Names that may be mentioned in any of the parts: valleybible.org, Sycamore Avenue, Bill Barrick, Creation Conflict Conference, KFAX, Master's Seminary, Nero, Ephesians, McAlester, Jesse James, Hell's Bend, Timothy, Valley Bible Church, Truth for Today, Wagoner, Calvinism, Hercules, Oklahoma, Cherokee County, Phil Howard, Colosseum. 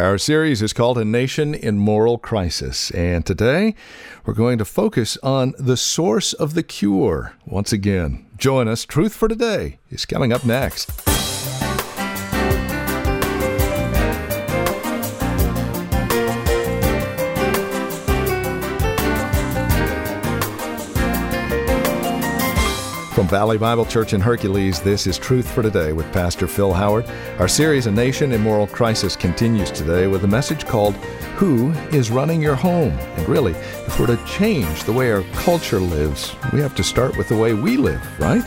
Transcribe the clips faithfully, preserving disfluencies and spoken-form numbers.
Our series is called A Nation in Moral Crisis, and today we're going to focus on the source of the cure. Once again, join us. Truth for Today is coming up next. From Valley Bible Church in Hercules, this is Truth for Today with Pastor Phil Howard. Our series, A Nation in Moral Crisis, continues today with a message called, Who is Running Your Home? And really, if we're to change the way our culture lives, we have to start with the way we live, right?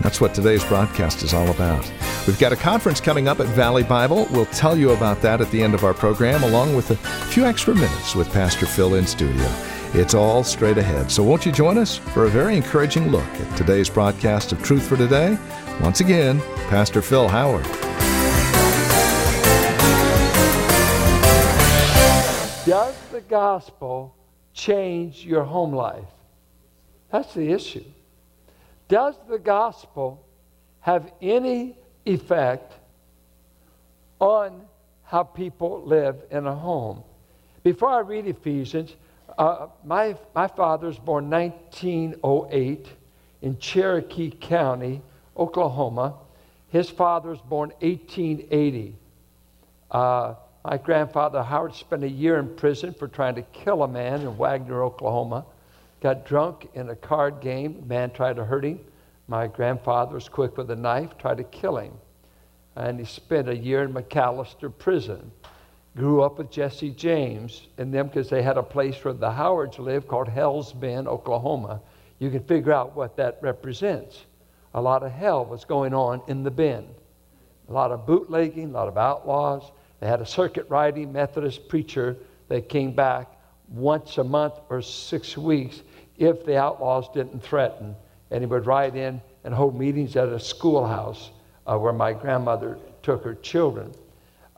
That's what today's broadcast is all about. We've got a conference coming up at Valley Bible. We'll tell you about that at the end of our program, along with a few extra minutes with Pastor Phil in studio. It's all straight ahead. So won't you join us for a very encouraging look at today's broadcast of Truth for Today? Once again, Pastor Phil Howard. Does the gospel change your home life? That's the issue. Does the gospel have any effect on how people live in a home? Before I read Ephesians, Uh, my my father was born nineteen oh eight in Cherokee County, Oklahoma. His father was born eighteen eighty. Uh, my grandfather Howard spent a year in prison for trying to kill a man in Wagoner, Oklahoma. Got drunk in a card game. The man tried to hurt him. My grandfather was quick with a knife, tried to kill him. And he spent a year in McAlester prison. Grew up with Jesse James and them because they had a place where the Howards lived called Hell's Bend, Oklahoma. You can figure out what that represents. A lot of hell was going on in the Bend. A lot of bootlegging, a lot of outlaws. They had a circuit riding Methodist preacher that came back once a month or six weeks if the outlaws didn't threaten. And he would ride in and hold meetings at a schoolhouse uh, where my grandmother took her children.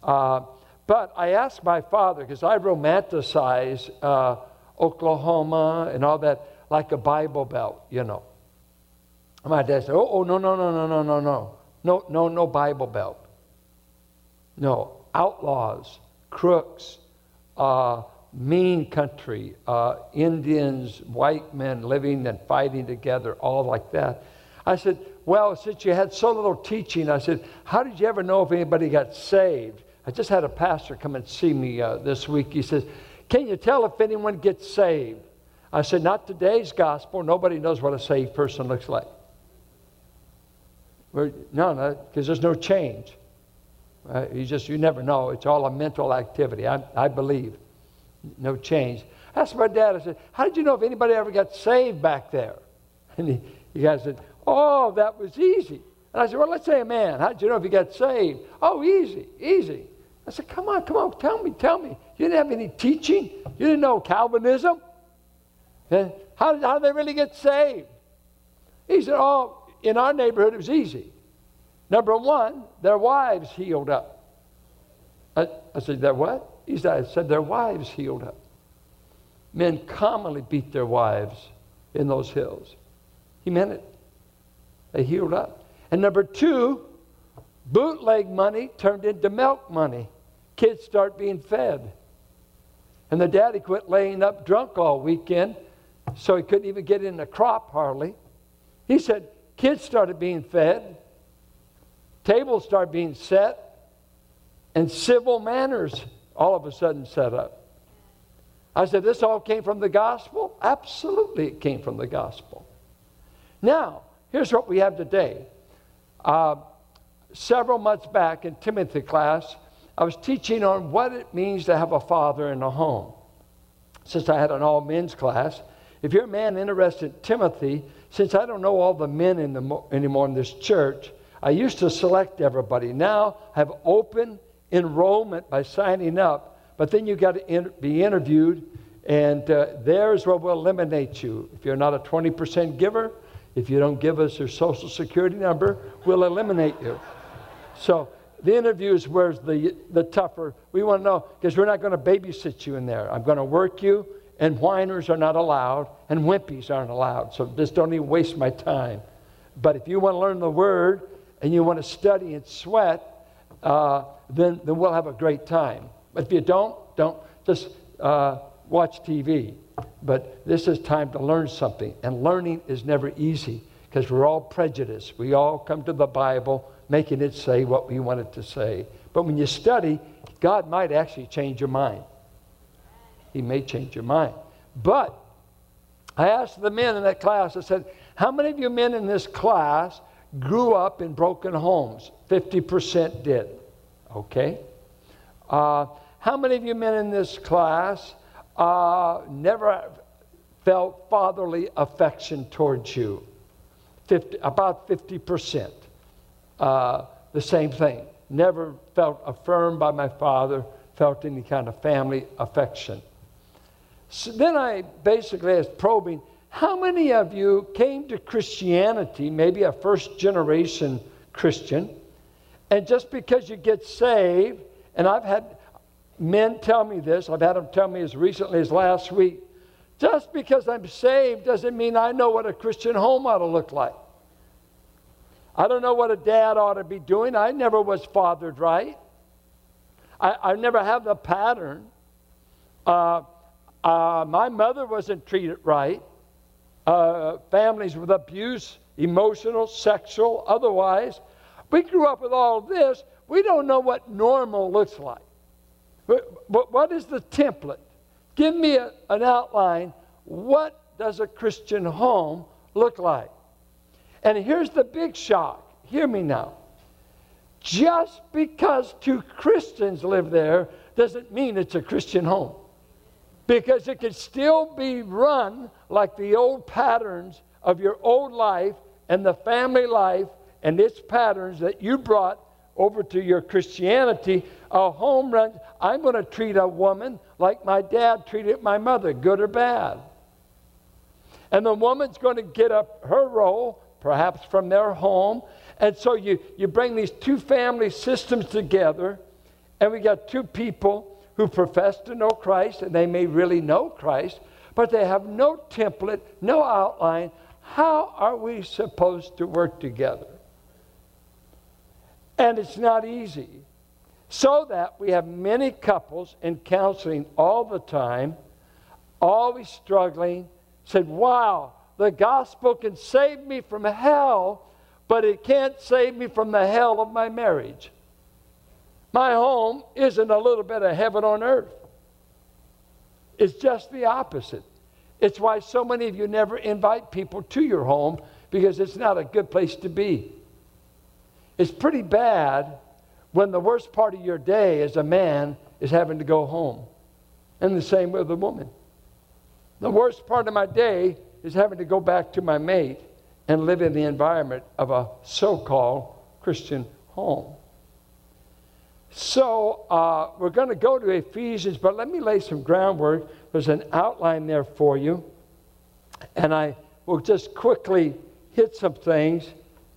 Uh, But I asked my father, because I romanticize uh, Oklahoma and all that like a Bible Belt, you know. And my dad said, oh, oh, no, no, no, no, no, no, no. No, no, no Bible Belt. No, outlaws, crooks, uh, mean country, uh, Indians, white men living and fighting together, all like that. I said, well, since you had so little teaching, I said, how did you ever know if anybody got saved? I just had a pastor come and see me uh, this week. He says, can you tell if anyone gets saved? I said, not today's gospel. Nobody knows what a saved person looks like. We're, no, no, because there's no change. Right? You just, you never know. It's all a mental activity. I, I believe. No change. I asked my dad, I said, how did you know if anybody ever got saved back there? And he, he guy said, oh, that was easy. And I said, well, let's say a man. How did you know if he got saved? Oh, easy, easy. I said, come on, come on, tell me, tell me. You didn't have any teaching? You didn't know Calvinism? How, how did they really get saved? He said, oh, in our neighborhood, it was easy. Number one, their wives healed up. I, I said, their what? He said, I said, their wives healed up. Men commonly beat their wives in those hills. He meant it. They healed up. And number two, bootleg money turned into milk money. Kids start being fed. And the daddy quit laying up drunk all weekend, so he couldn't even get in the crop hardly. He said, kids started being fed, tables started being set, and civil manners all of a sudden set up. I said, this all came from the gospel? Absolutely it came from the gospel. Now, here's what we have today. Uh, several months back in Timothy class, I was teaching on what it means to have a father in a home. Since I had an all-men's class, if you're a man interested in Timothy, since I don't know all the men in the mo- anymore in this church, I used to select everybody. Now I have open enrollment by signing up, but then you got to in- be interviewed, and uh, there's where we'll eliminate you. If you're not a twenty percent giver, if you don't give us your social security number, we'll eliminate you. So the interview is where's the the tougher. We want to know, because we're not going to babysit you in there. I'm going to work you, and whiners are not allowed, and wimpies aren't allowed. So just don't even waste my time. But if you want to learn the Word, and you want to study and sweat, uh, then, then we'll have a great time. But if you don't, don't just uh, watch T V. But this is time to learn something. And learning is never easy because we're all prejudiced. We all come to the Bible making it say what we want it to say. But when you study, God might actually change your mind. He may change your mind. But I asked the men in that class, I said, how many of you men in this class grew up in broken homes? fifty percent did. Okay. Uh, how many of you men in this class uh, never felt fatherly affection towards you? fifty, about fifty percent. Uh, the same thing. Never felt affirmed by my father, felt any kind of family affection. So then I basically was probing, how many of you came to Christianity, maybe a first generation Christian, and just because you get saved, and I've had men tell me this, I've had them tell me as recently as last week, just because I'm saved doesn't mean I know what a Christian home ought to look like. I don't know what a dad ought to be doing. I never was fathered right. I, I never have the pattern. Uh, uh, my mother wasn't treated right. Uh, families with abuse, emotional, sexual, otherwise. We grew up with all this. We don't know what normal looks like. But, but what is the template? Give me a, an outline. What does a Christian home look like? And here's the big shock. Hear me now. Just because two Christians live there doesn't mean it's a Christian home. Because it could still be run like the old patterns of your old life and the family life and its patterns that you brought over to your Christianity. A home run, I'm going to treat a woman like my dad treated my mother, good or bad. And the woman's going to get up her role, perhaps from their home. And so you, you bring these two family systems together, and we got two people who profess to know Christ, and they may really know Christ, but they have no template, no outline. How are we supposed to work together? And it's not easy. So that we have many couples in counseling all the time, always struggling, said, wow, the gospel can save me from hell, but it can't save me from the hell of my marriage. My home isn't a little bit of heaven on earth. It's just the opposite. It's why so many of you never invite people to your home, because it's not a good place to be. It's pretty bad when the worst part of your day as a man is having to go home. And the same with a woman. The worst part of my day is having to go back to my mate and live in the environment of a so-called Christian home. So uh, we're going to go to Ephesians, but let me lay some groundwork. There's an outline there for you. And I will just quickly hit some things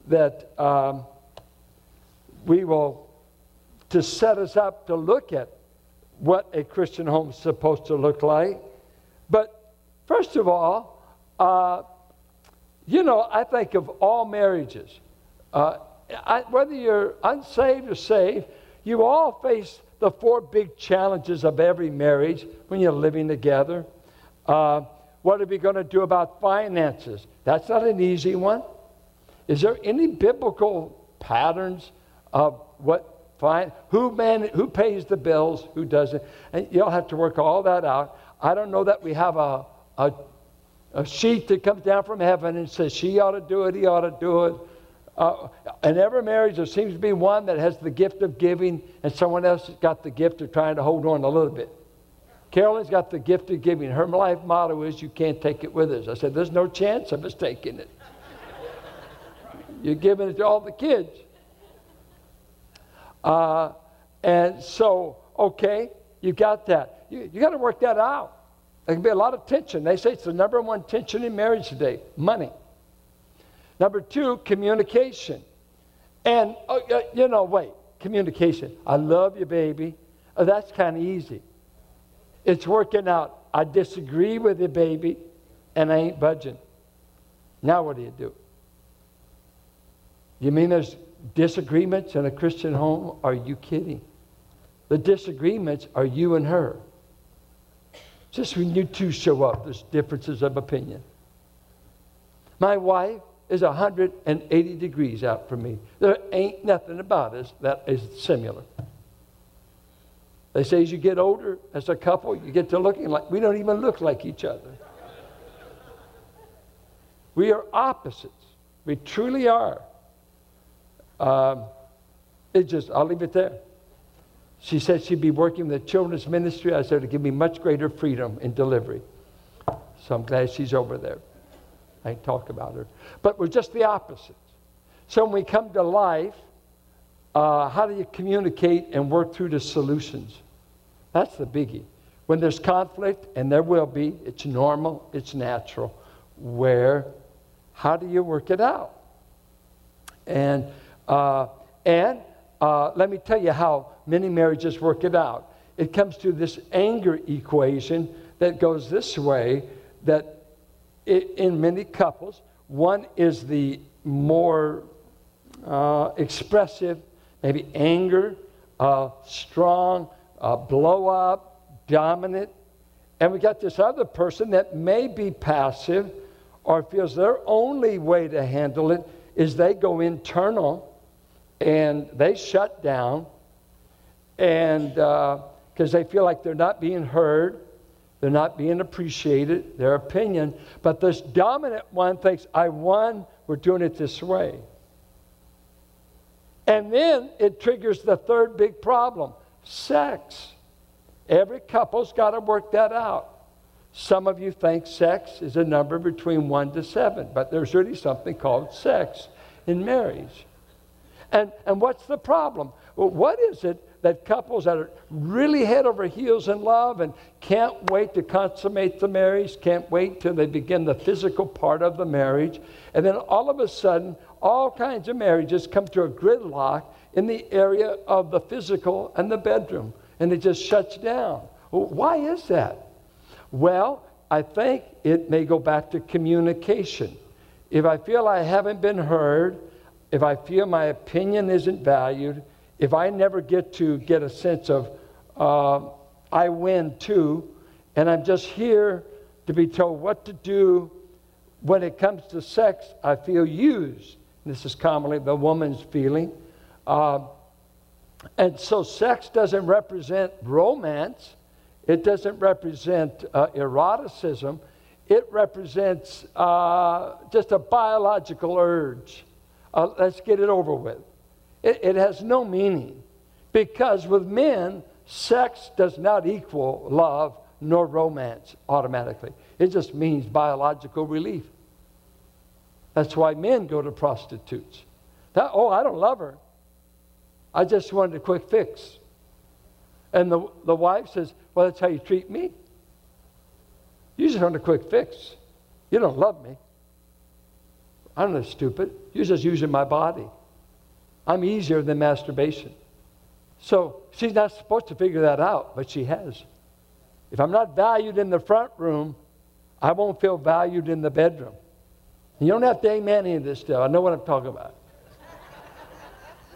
that um, we will, to set us up to look at what a Christian home is supposed to look like. But first of all, uh, you know, I think of all marriages. Uh, I, whether you're unsaved or saved, you all face the four big challenges of every marriage when you're living together. Uh, what are we going to do about finances? That's not an easy one. Is there any biblical patterns of what fine, who man, who pays the bills, who doesn't? And you'll have to work all that out. I don't know that we have a, a a sheet that comes down from heaven and says she ought to do it, he ought to do it. Uh, in every marriage, there seems to be one that has the gift of giving, and someone else has got the gift of trying to hold on a little bit. Carolyn's got the gift of giving. Her life motto is, you can't take it with us. I said, there's no chance of us taking it. You're giving it to all the kids. Uh, and so, okay, you got that. You, you got to work that out. There can be a lot of tension. They say it's the number one tension in marriage today, money. Number two, communication. And, uh, you know, wait, communication. I love you, baby. Oh, that's kind of easy. It's working out. I disagree with you, baby, and I ain't budging. Now what do you do? You mean there's disagreements in a Christian home? Are you kidding? The disagreements are you and her. Just when you two show up, there's differences of opinion. My wife is one hundred eighty degrees out from me. There ain't nothing about us that is similar. They say as you get older, as a couple, you get to looking like, we don't even look like each other. We are opposites. We truly are. Um, it just, I'll leave it there. She said she'd be working with the children's ministry. I said to give me much greater freedom in delivery. So I'm glad she's over there. I talk about her. But we're just the opposites. So when we come to life, uh, how do you communicate and work through the solutions? That's the biggie. When there's conflict, and there will be, it's normal, it's natural. Where, how do you work it out? And uh, and uh, let me tell you how many marriages work it out. It comes to this anger equation that goes this way, that it, in many couples, one is the more uh, expressive, maybe anger, uh, strong, uh, blow up, dominant. And we got this other person that may be passive or feels their only way to handle it is they go internal and they shut down, and uh, because they feel like they're not being heard. They're not being appreciated, their opinion. But this dominant one thinks, I won, we're doing it this way. And then it triggers the third big problem, sex. Every couple's got to work that out. Some of you think sex is a number between one to seven, but there's really something called sex in marriage. And, and what's the problem? Well, what is it that couples that are really head over heels in love and can't wait to consummate the marriage, can't wait till they begin the physical part of the marriage, and then all of a sudden, all kinds of marriages come to a gridlock in the area of the physical and the bedroom, and it just shuts down. Why is that? Well, I think it may go back to communication. If I feel I haven't been heard, if I feel my opinion isn't valued, if I never get to get a sense of uh, I win too, and I'm just here to be told what to do, when it comes to sex, I feel used. This is commonly the woman's feeling. Uh, and so sex doesn't represent romance. It doesn't represent uh, eroticism. It represents uh, just a biological urge. Uh, let's get it over with. It, it has no meaning, because with men, sex does not equal love nor romance automatically. It just means biological relief. That's why men go to prostitutes. That, oh, I don't love her. I just wanted a quick fix. And the, the wife says, well, that's how you treat me. You just want a quick fix. You don't love me. I'm not stupid. You're just using my body. I'm easier than masturbation. So she's not supposed to figure that out, but she has. If I'm not valued in the front room, I won't feel valued in the bedroom. And you don't have to amen any of this stuff. I know what I'm talking about.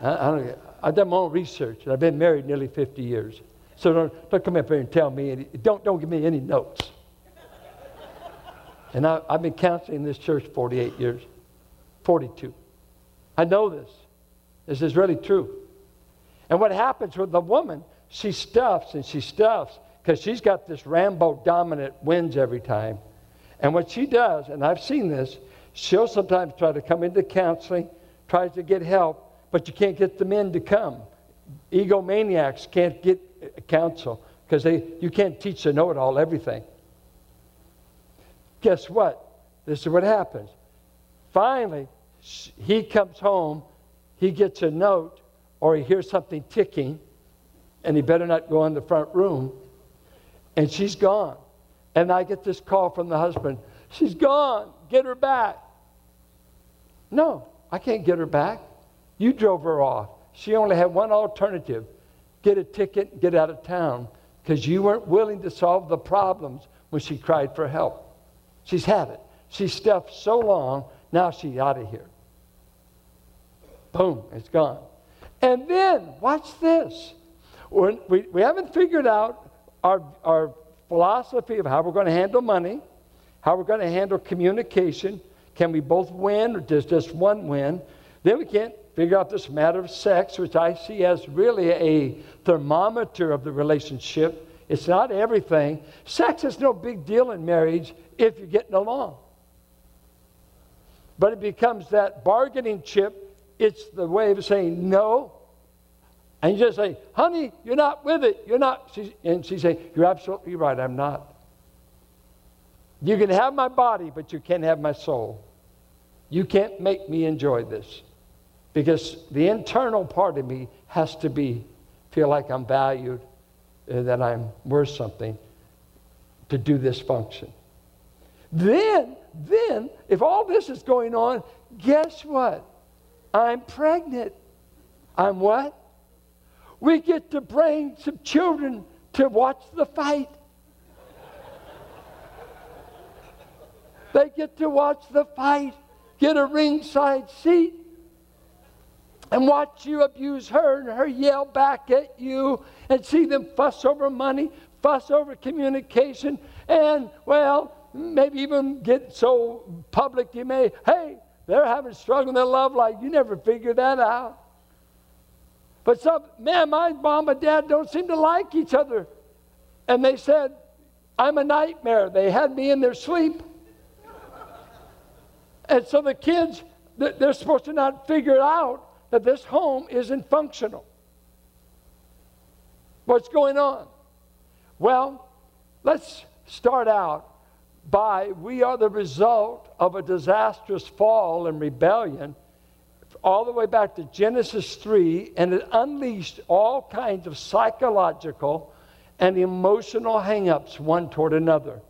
I, I don't, I've done my own research, and I've been married nearly fifty years. So don't, don't come up here and tell me, any, don't, don't give me any notes. And I, I've been counseling this church forty-eight years, forty-two. I know this. This is really true. And what happens with the woman, she stuffs and she stuffs because she's got this Rambo dominant wins every time. And what she does, and I've seen this, she'll sometimes try to come into counseling, tries to get help, but you can't get the men to come. Egomaniacs can't get counsel because they you can't teach the know-it-all everything. Guess what? This is what happens. Finally, he comes home. He gets a note, or he hears something ticking, and he better not go in the front room, and she's gone. And I get this call from the husband, she's gone, get her back. No, I can't get her back. You drove her off. She only had one alternative, get a ticket and get out of town, because you weren't willing to solve the problems when she cried for help. She's had it. She stuffed so long, now she's out of here. Boom, it's gone. And then, watch this. When we, we haven't figured out our, our philosophy of how we're going to handle money, how we're going to handle communication. Can we both win, or does just one win? Then we can't figure out this matter of sex, which I see as really a thermometer of the relationship. It's not everything. Sex is no big deal in marriage if you're getting along. But it becomes that bargaining chip. It's the way of saying no. And you just say, honey, you're not with it. You're not. She's, and she's saying, you're absolutely right. I'm not. You can have my body, but you can't have my soul. You can't make me enjoy this. Because the internal part of me has to be, feel like I'm valued, uh, that I'm worth something to do this function. Then, then, if all this is going on, guess what? I'm pregnant. I'm what? We get to bring some children to watch the fight. They get to watch the fight, get a ringside seat, and watch you abuse her and her yell back at you, and see them fuss over money, fuss over communication, and, well, maybe even get so public you may, hey, they're having a struggle in their love life. You never figure that out. But some, man, my mom and dad don't seem to like each other. And they said, I'm a nightmare. They had me in their sleep. And so the kids, they're supposed to not figure out that this home isn't functional. What's going on? Well, let's start out by we are the result of a disastrous fall and rebellion all the way back to Genesis three, and it unleashed all kinds of psychological and emotional hang-ups one toward another.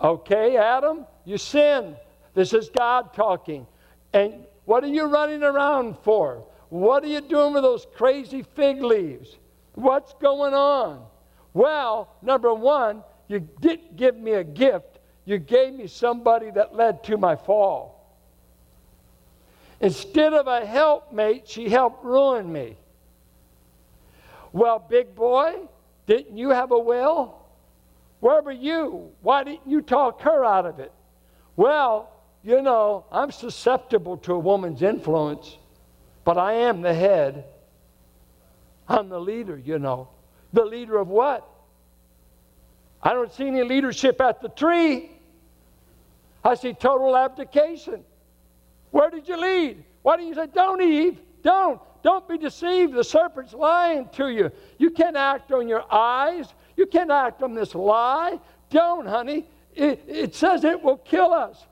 Okay, Adam, you sinned. This is God talking. And what are you running around for? What are you doing with those crazy fig leaves? What's going on? Well, number one, you didn't give me a gift. You gave me somebody that led to my fall. Instead of a helpmate, she helped ruin me. Well, big boy, didn't you have a will? Where were you? Why didn't you talk her out of it? Well, you know, I'm susceptible to a woman's influence, but I am the head. I'm the leader, you know. The leader of what? I don't see any leadership at the tree. I see total abdication. Where did you lead? Why didn't you say, don't, Eve, don't. Don't be deceived. The serpent's lying to you. You can't act on your eyes. You can't act on this lie. Don't, honey. It, it says it will kill us.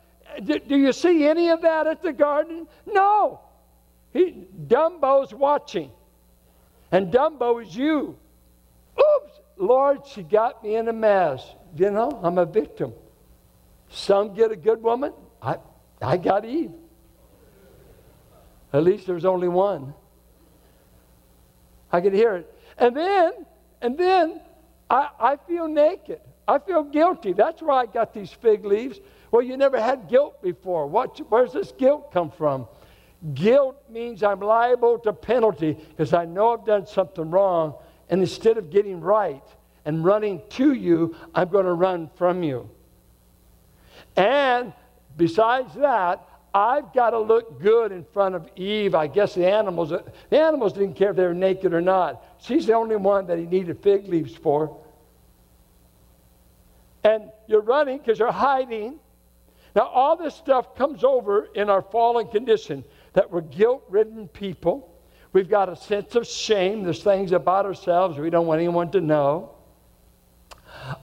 Do, do you see any of that at the garden? No. He, Dumbo's watching. And Dumbo is you. Oops, Lord, she got me in a mess. You know, I'm a victim. Some get a good woman. I, I got Eve. At least there's only one. I could hear it. And then, and then I, I feel naked. I feel guilty. That's why I got these fig leaves. Well, you never had guilt before. What, where's this guilt come from? Guilt means I'm liable to penalty because I know I've done something wrong. And instead of getting right and running to you, I'm going to run from you. And besides that, I've got to look good in front of Eve. I guess the animals, the animals didn't care if they were naked or not. She's the only one that he needed fig leaves for. And you're running because you're hiding. Now, all this stuff comes over in our fallen condition, that we're guilt-ridden people. We've got a sense of shame. There's things about ourselves we don't want anyone to know.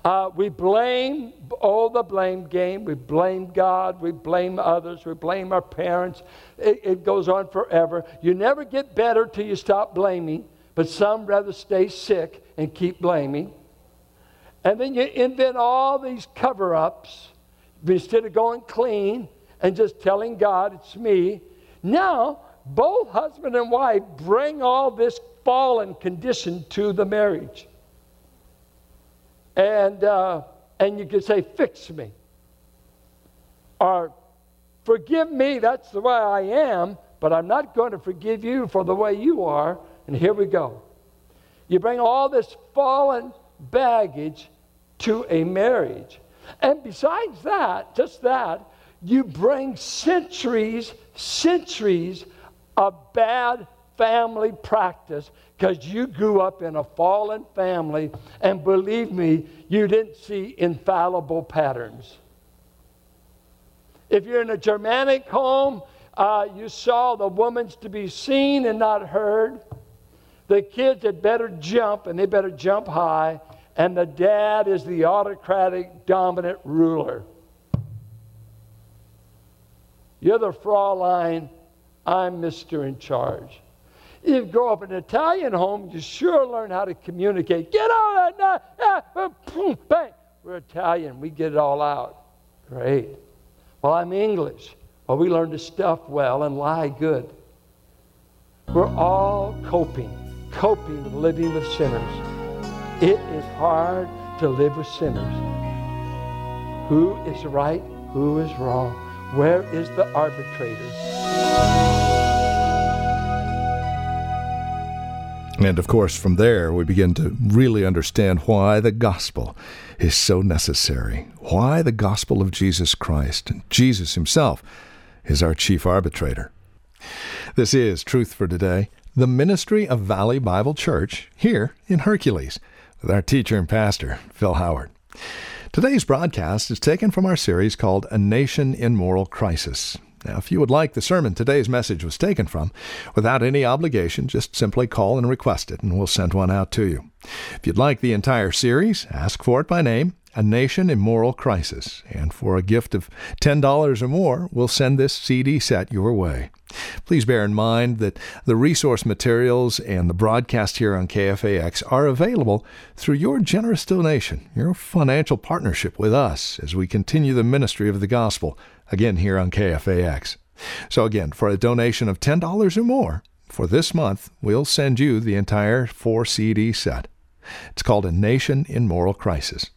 Uh, we blame, oh, the blame game. We blame God. We blame others. We blame our parents. It, it goes on forever. You never get better till you stop blaming, but some rather stay sick and keep blaming. And then you invent all these cover-ups instead of going clean and just telling God, it's me. Now, both husband and wife bring all this fallen condition to the marriage. And uh, and you could say, fix me. Or forgive me, that's the way I am, but I'm not going to forgive you for the way you are. And here we go. You bring all this fallen baggage to a marriage. And besides that, just that, you bring centuries, centuries of bad family practice because you grew up in a fallen family, and believe me, you didn't see infallible patterns. If you're in a Germanic home, uh, you saw the woman's to be seen and not heard. The kids had better jump, and they better jump high, and the dad is the autocratic, dominant ruler. You're the Fraulein, I'm Mister in charge. You grow up in an Italian home, you sure learn how to communicate. Get out of that! Ah, ah, boom, bang. We're Italian, we get it all out. Great. Well, I'm English. Well, we learn to stuff well and lie good. We're all coping, coping with living with sinners. It is hard to live with sinners. Who is right? Who is wrong? Where is the arbitrator? And, of course, from there we begin to really understand why the gospel is so necessary, why the gospel of Jesus Christ, and Jesus himself is our chief arbitrator. This is Truth for Today, the ministry of Valley Bible Church here in Hercules, with our teacher and pastor, Phil Howard. Today's broadcast is taken from our series called A Nation in Moral Crisis. Now, if you would like the sermon today's message was taken from, without any obligation, just simply call and request it, and we'll send one out to you. If you'd like the entire series, ask for it by name, A Nation in Moral Crisis. And for a gift of ten dollars or more, we'll send this C D set your way. Please bear in mind that the resource materials and the broadcast here on K F A X are available through your generous donation, your financial partnership with us as we continue the ministry of the gospel, again here on K F A X. So again, for a donation of ten dollars or more, for this month, we'll send you the entire four C D set. It's called A Nation in Moral Crisis.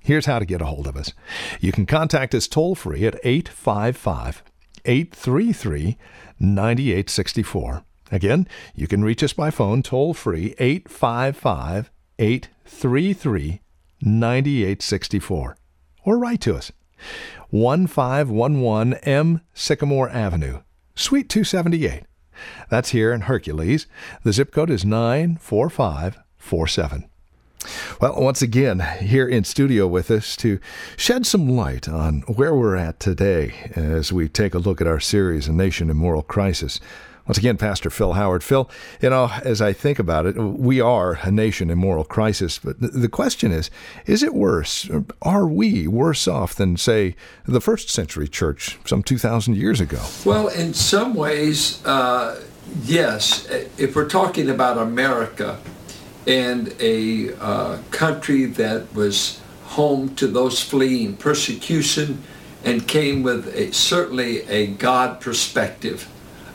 Here's how to get a hold of us. You can contact us toll-free at eight five five, eight three three, nine eight six four. Again, you can reach us by phone toll-free eight five five, eight three three, nine eight six four. Or write to us, fifteen eleven M Sycamore Avenue, Suite two seventy-eight. That's here in Hercules. The zip code is nine four five four seven. Well, once again, here in studio with us to shed some light on where we're at today as we take a look at our series, A Nation in Moral Crisis. Once again, Pastor Phil Howard. Phil, you know, as I think about it, we are a nation in moral crisis, but the question is, is it worse? Are we worse off than, say, the first century church some two thousand years ago? Well, in some ways, uh, yes. If we're talking about America and a uh, country that was home to those fleeing persecution and came with a, certainly a God perspective,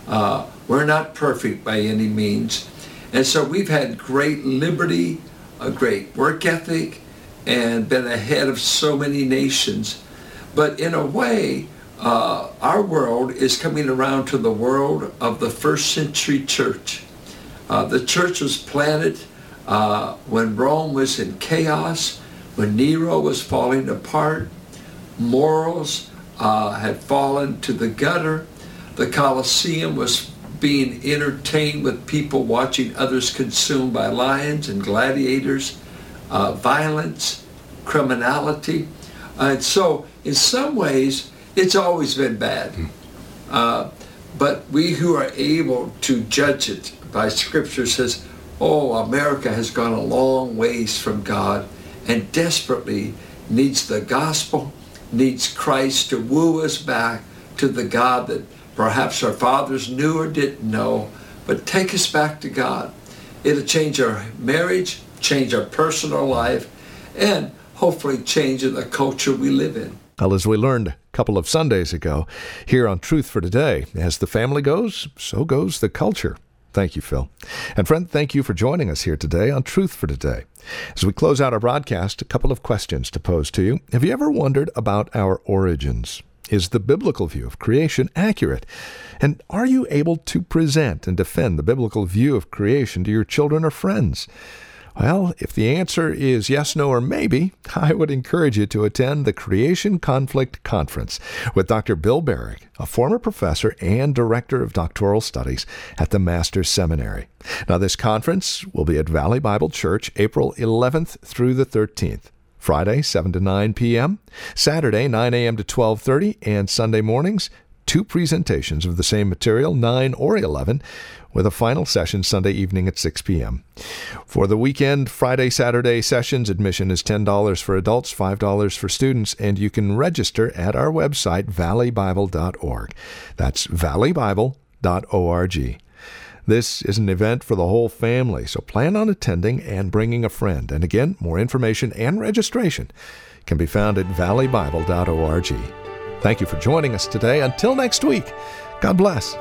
uh, we're not perfect by any means. And so we've had great liberty, a great work ethic, and been ahead of so many nations. But in a way, uh, our world is coming around to the world of the first century church. Uh, the church was planted uh, when Rome was in chaos, when Nero was falling apart, morals uh, had fallen to the gutter. The Colosseum was being entertained with people watching others consumed by lions and gladiators, uh, violence, criminality. Uh, and so in some ways, it's always been bad. Uh, but we who are able to judge it by Scripture says, oh, America has gone a long ways from God and desperately needs the gospel, needs Christ to woo us back to the God that perhaps our fathers knew or didn't know, but take us back to God. It'll change our marriage, change our personal life, and hopefully change the culture we live in. Well, as we learned a couple of Sundays ago here on Truth for Today, as the family goes, so goes the culture. Thank you, Phil. And friend, thank you for joining us here today on Truth for Today. As we close out our broadcast, a couple of questions to pose to you. Have you ever wondered about our origins? Is the biblical view of creation accurate? And are you able to present and defend the biblical view of creation to your children or friends? Well, if the answer is yes, no, or maybe, I would encourage you to attend the Creation Conflict Conference with Doctor Bill Barrick, a former professor and director of doctoral studies at the Master's Seminary. Now, this conference will be at Valley Bible Church, April eleventh through the thirteenth. Friday, seven to nine p.m., Saturday, nine a.m. to twelve thirty, and Sunday mornings, two presentations of the same material, nine or eleven, with a final session Sunday evening at six p.m. For the weekend, Friday, Saturday sessions, admission is ten dollars for adults, five dollars for students, and you can register at our website, valley bible dot org. That's valley bible dot org. This is an event for the whole family, so plan on attending and bringing a friend. And again, more information and registration can be found at valley bible dot org. Thank you for joining us today. Until next week, God bless.